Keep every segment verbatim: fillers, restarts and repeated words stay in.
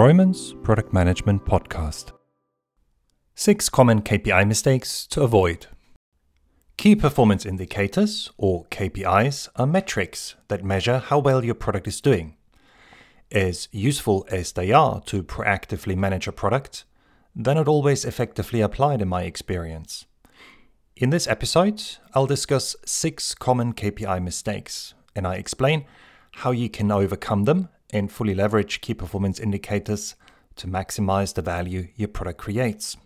Reumann's Product Management Podcast. Six common K P I mistakes to avoid. Key performance indicators, or K P Is, are metrics that measure how well your product is doing. As useful as they are to proactively manage a product, they're not always effectively applied in my experience. In this episode, I'll discuss six common K P I mistakes, and I explain how you can overcome them and fully leverage key performance indicators to maximize the value your product creates.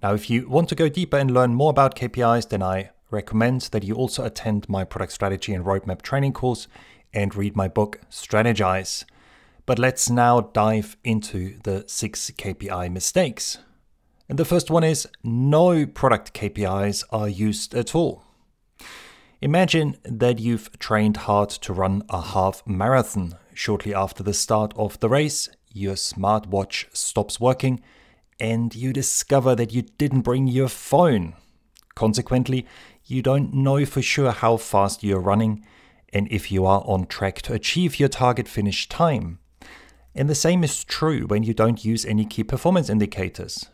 Now, if you want to go deeper and learn more about K P Is, then I recommend that you also attend my product strategy and roadmap training course and read my book, Strategize. But let's now dive into the six K P I mistakes. And the first one is no product K P Is are used at all. Imagine that you've trained hard to run a half marathon. Shortly after the start of the race, your smartwatch stops working and you discover that you didn't bring your phone. Consequently, you don't know for sure how fast you're running and if you are on track to achieve your target finish time. And the same is true when you don't use any key performance indicators.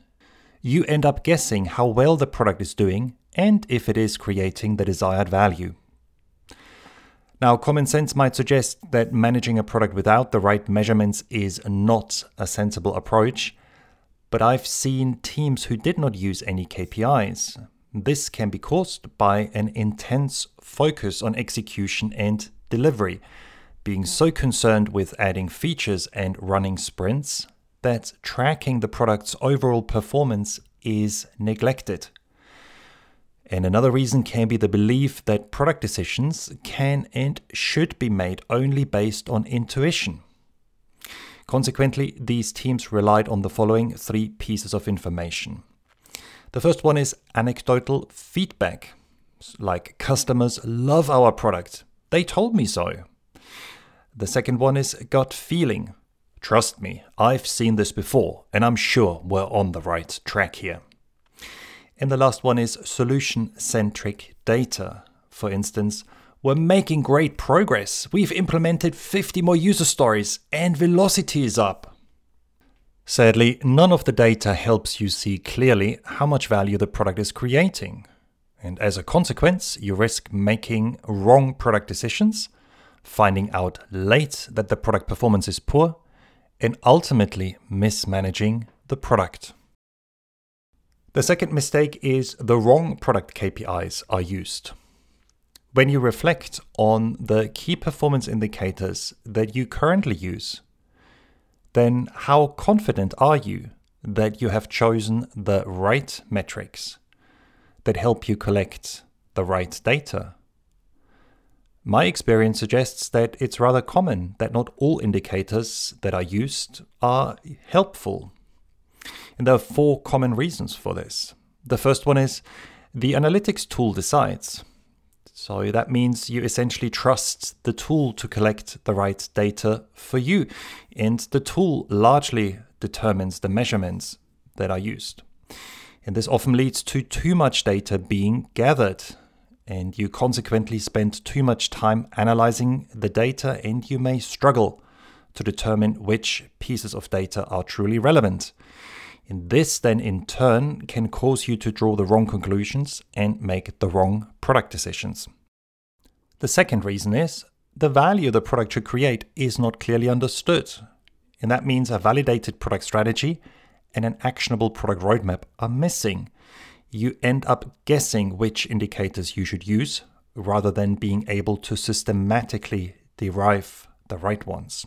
You end up guessing how well the product is doing and if it is creating the desired value. Now, common sense might suggest that managing a product without the right measurements is not a sensible approach, but I've seen teams who did not use any K P Is. This can be caused by an intense focus on execution and delivery, being so concerned with adding features and running sprints that tracking the product's overall performance is neglected. And another reason can be the belief that product decisions can and should be made only based on intuition. Consequently, these teams relied on the following three pieces of information. The first one is anecdotal feedback, like customers love our product, they told me so. The second one is gut feeling, trust me, I've seen this before and I'm sure we're on the right track here. And the last one is solution-centric data. For instance, we're making great progress. We've implemented fifty more user stories and velocity is up. Sadly, none of the data helps you see clearly how much value the product is creating. And as a consequence, you risk making wrong product decisions, finding out late that the product performance is poor, and ultimately mismanaging the product. The second mistake is the wrong product K P Is are used. When you reflect on the key performance indicators that you currently use, then how confident are you that you have chosen the right metrics that help you collect the right data? My experience suggests that it's rather common that not all indicators that are used are helpful. And there are four common reasons for this. The first one is the analytics tool decides. So that means you essentially trust the tool to collect the right data for you, and the tool largely determines the measurements that are used. And this often leads to too much data being gathered, and you consequently spend too much time analyzing the data, and you may struggle to determine which pieces of data are truly relevant. And this then in turn can cause you to draw the wrong conclusions and make the wrong product decisions. The second reason is the value the product should create is not clearly understood. And that means a validated product strategy and an actionable product roadmap are missing. You end up guessing which indicators you should use rather than being able to systematically derive the right ones.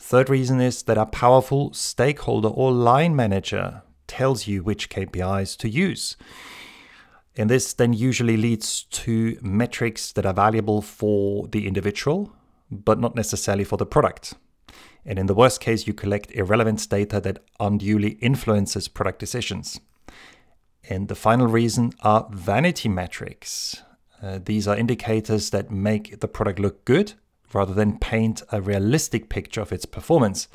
Third reason is that a powerful stakeholder or line manager tells you which K P Is to use. And this then usually leads to metrics that are valuable for the individual, but not necessarily for the product. And in the worst case, you collect irrelevant data that unduly influences product decisions. And the final reason are vanity metrics. Uh, these are indicators that make the product look good, rather than paint a realistic picture of its performance.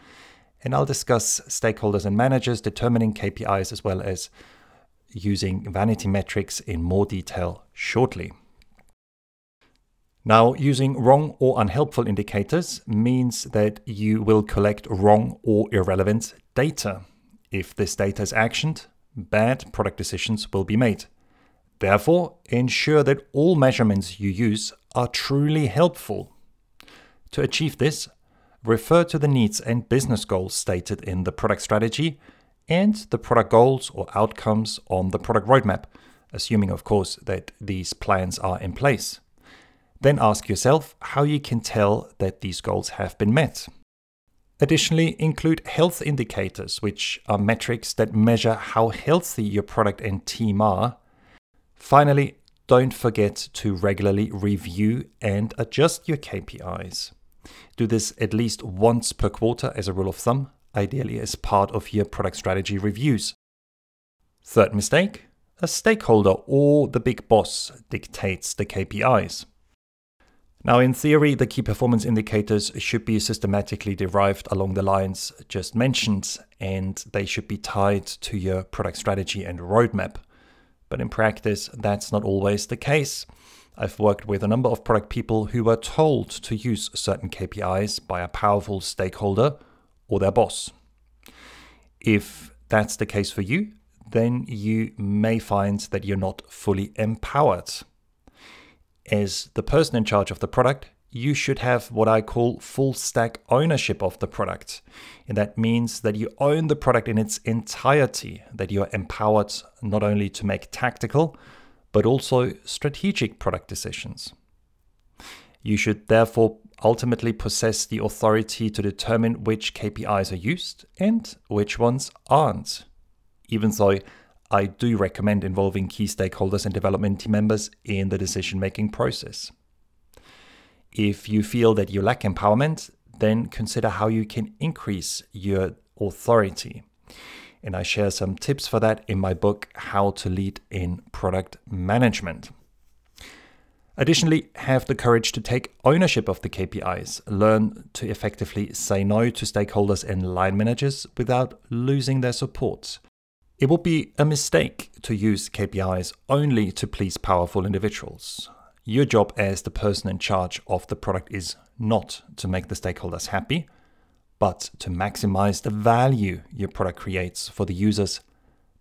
And I'll discuss stakeholders and managers determining K P Is as well as using vanity metrics in more detail shortly. Now, using wrong or unhelpful indicators means that you will collect wrong or irrelevant data. If this data is actioned, bad product decisions will be made. Therefore, ensure that all measurements you use are truly helpful. To achieve this, refer to the needs and business goals stated in the product strategy and the product goals or outcomes on the product roadmap, assuming, of course, that these plans are in place. Then ask yourself how you can tell that these goals have been met. Additionally, include health indicators, which are metrics that measure how healthy your product and team are. Finally, don't forget to regularly review and adjust your K P Is. Do this at least once per quarter as a rule of thumb, ideally as part of your product strategy reviews. Third mistake, a stakeholder or the big boss dictates the K P Is. Now, in theory, the key performance indicators should be systematically derived along the lines just mentioned, and they should be tied to your product strategy and roadmap. But in practice, that's not always the case. I've worked with a number of product people who were told to use certain K P Is by a powerful stakeholder or their boss. If that's the case for you, then you may find that you're not fully empowered. As the person in charge of the product, you should have what I call full stack ownership of the product. And that means that you own the product in its entirety, that you are empowered not only to make tactical, but also strategic product decisions. You should therefore ultimately possess the authority to determine which K P Is are used and which ones aren't, even though I do recommend involving key stakeholders and development team members in the decision-making process. If you feel that you lack empowerment, then consider how you can increase your authority. And I share some tips for that in my book, How to Lead in Product Management. Additionally, have the courage to take ownership of the K P Is. Learn to effectively say no to stakeholders and line managers without losing their support. It would be a mistake to use K P Is only to please powerful individuals. Your job as the person in charge of the product is not to make the stakeholders happy, but to maximize the value your product creates for the users,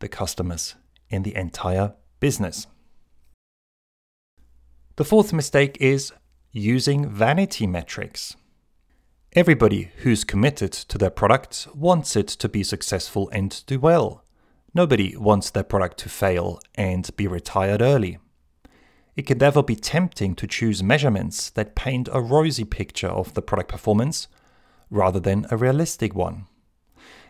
the customers, and the entire business. The fourth mistake is using vanity metrics. Everybody who's committed to their product wants it to be successful and do well. Nobody wants their product to fail and be retired early. It can therefore be tempting to choose measurements that paint a rosy picture of the product performance rather than a realistic one.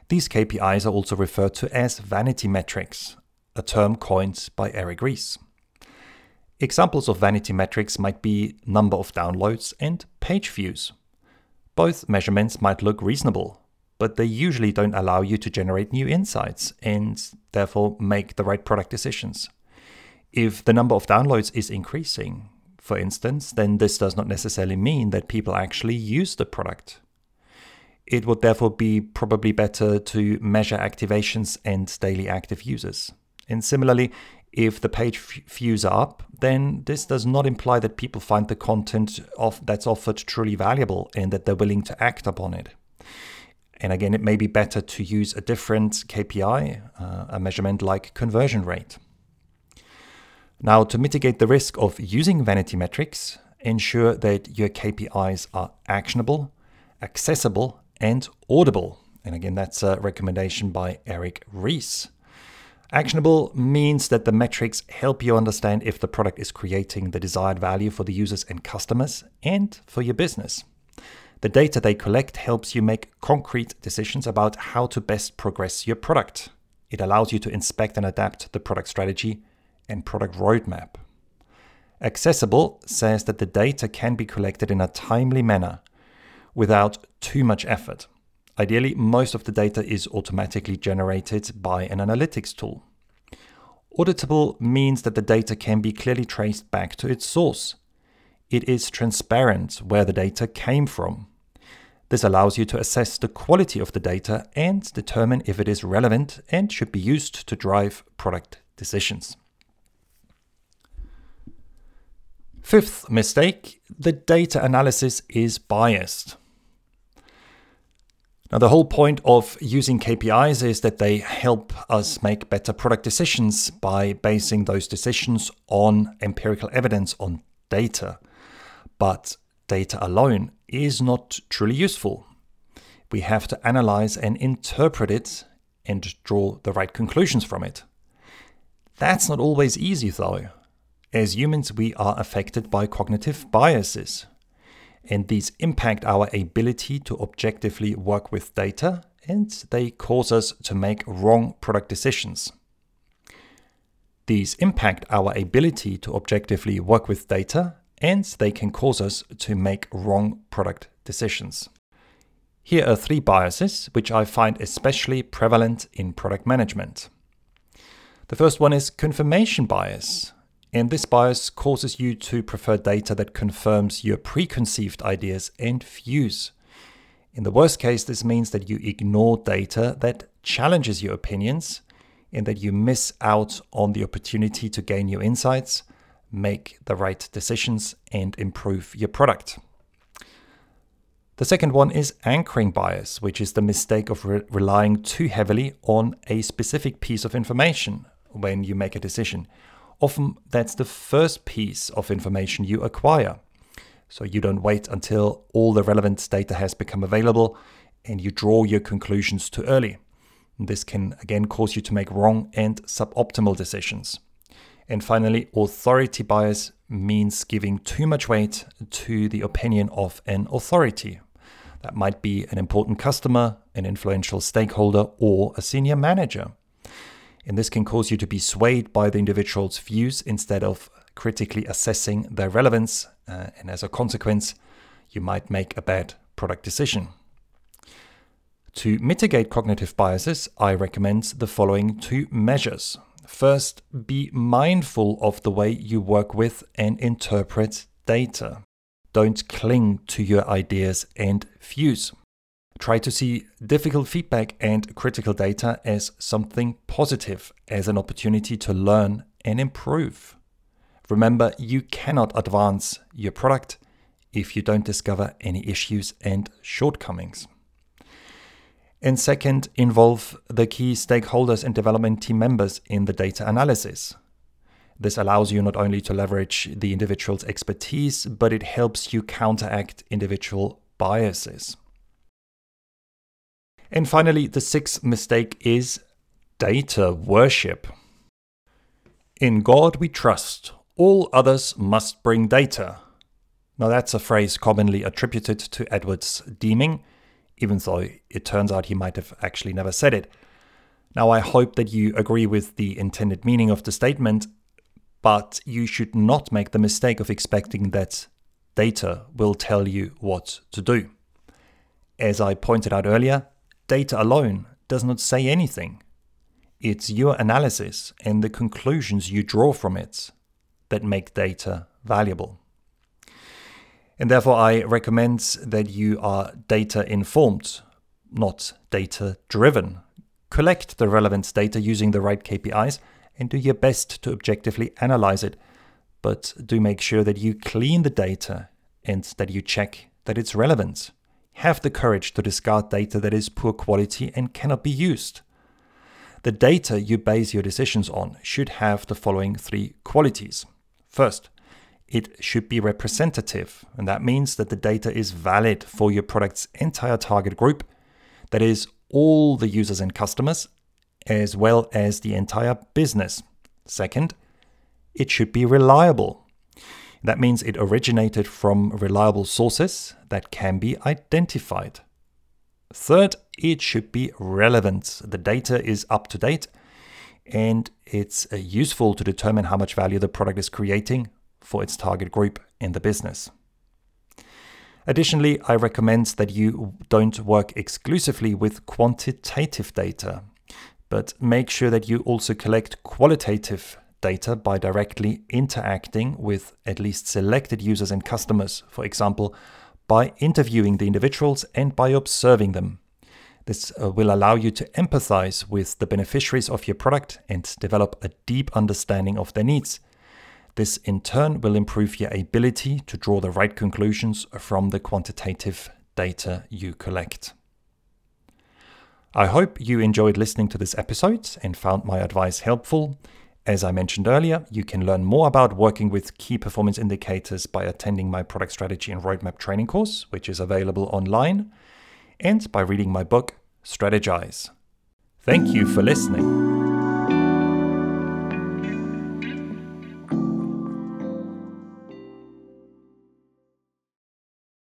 These K P Is are also referred to as vanity metrics, a term coined by Eric Ries. Examples of vanity metrics might be number of downloads and page views. Both measurements might look reasonable, but they usually don't allow you to generate new insights and therefore make the right product decisions. If the number of downloads is increasing, for instance, then this does not necessarily mean that people actually use the product. It would therefore be probably better to measure activations and daily active users. And similarly, if the page views are up, then this does not imply that people find the content of that's offered truly valuable and that they're willing to act upon it. And again, it may be better to use a different K P I, uh, a measurement like conversion rate. Now, to mitigate the risk of using vanity metrics, ensure that your K P Is are actionable, accessible, and audible. And again, that's a recommendation by Eric Ries. Actionable means that the metrics help you understand if the product is creating the desired value for the users and customers and for your business. The data they collect helps you make concrete decisions about how to best progress your product. It allows you to inspect and adapt the product strategy and product roadmap. Accessible says that the data can be collected in a timely manner without too much effort. Ideally, most of the data is automatically generated by an analytics tool. Auditable means that the data can be clearly traced back to its source. It is transparent where the data came from. This allows you to assess the quality of the data and determine if it is relevant and should be used to drive product decisions. Fifth mistake, the data analysis is biased. Now, the whole point of using K P Is is that they help us make better product decisions by basing those decisions on empirical evidence, on data. But data alone is not truly useful. We have to analyze and interpret it and draw the right conclusions from it. That's not always easy, though. As humans, we are affected by cognitive biases, and these impact our ability to objectively work with data, and they cause us to make wrong product decisions. These impact our ability to objectively work with data, and they can cause us to make wrong product decisions. Here are three biases which I find especially prevalent in product management. The first one is confirmation bias, and this bias causes you to prefer data that confirms your preconceived ideas and views. In the worst case, this means that you ignore data that challenges your opinions and that you miss out on the opportunity to gain new insights, make the right decisions, and improve your product. The second one is anchoring bias, which is the mistake of re- relying too heavily on a specific piece of information when you make a decision. Often that's the first piece of information you acquire. So you don't wait until all the relevant data has become available and you draw your conclusions too early. And this can again cause you to make wrong and suboptimal decisions. And finally, authority bias means giving too much weight to the opinion of an authority. That might be an important customer, an influential stakeholder, or a senior manager. And this can cause you to be swayed by the individual's views instead of critically assessing their relevance. Uh, and as a consequence, you might make a bad product decision. To mitigate cognitive biases, I recommend the following two measures. First, be mindful of the way you work with and interpret data. Don't cling to your ideas and views. Try to see difficult feedback and critical data as something positive, as an opportunity to learn and improve. Remember, you cannot advance your product if you don't discover any issues and shortcomings. And second, involve the key stakeholders and development team members in the data analysis. This allows you not only to leverage the individual's expertise, but it helps you counteract individual biases. And finally, the sixth mistake is data worship. In God we trust, all others must bring data. Now that's a phrase commonly attributed to Edwards Deming, even though it turns out he might have actually never said it. Now I hope that you agree with the intended meaning of the statement, but you should not make the mistake of expecting that data will tell you what to do. As I pointed out earlier, data alone does not say anything. It's your analysis and the conclusions you draw from it that make data valuable. And therefore, I recommend that you are data informed, not data driven. Collect the relevant data using the right K P Is and do your best to objectively analyze it. But do make sure that you clean the data and that you check that it's relevant. Have the courage to discard data that is poor quality and cannot be used. The data you base your decisions on should have the following three qualities. First, it should be representative, and that means that the data is valid for your product's entire target group, that is, all the users and customers, as well as the entire business. Second, it should be reliable. That means it originated from reliable sources that can be identified. Third, it should be relevant. The data is up to date and it's useful to determine how much value the product is creating for its target group in the business. Additionally, I recommend that you don't work exclusively with quantitative data, but make sure that you also collect qualitative data by directly interacting with at least selected users and customers, for example, by interviewing the individuals and by observing them. This will allow you to empathize with the beneficiaries of your product and develop a deep understanding of their needs. This in turn will improve your ability to draw the right conclusions from the quantitative data you collect. I hope you enjoyed listening to this episode and found my advice helpful. As I mentioned earlier, you can learn more about working with key performance indicators by attending my product strategy and roadmap training course, which is available online, and by reading my book, Strategize. Thank you for listening.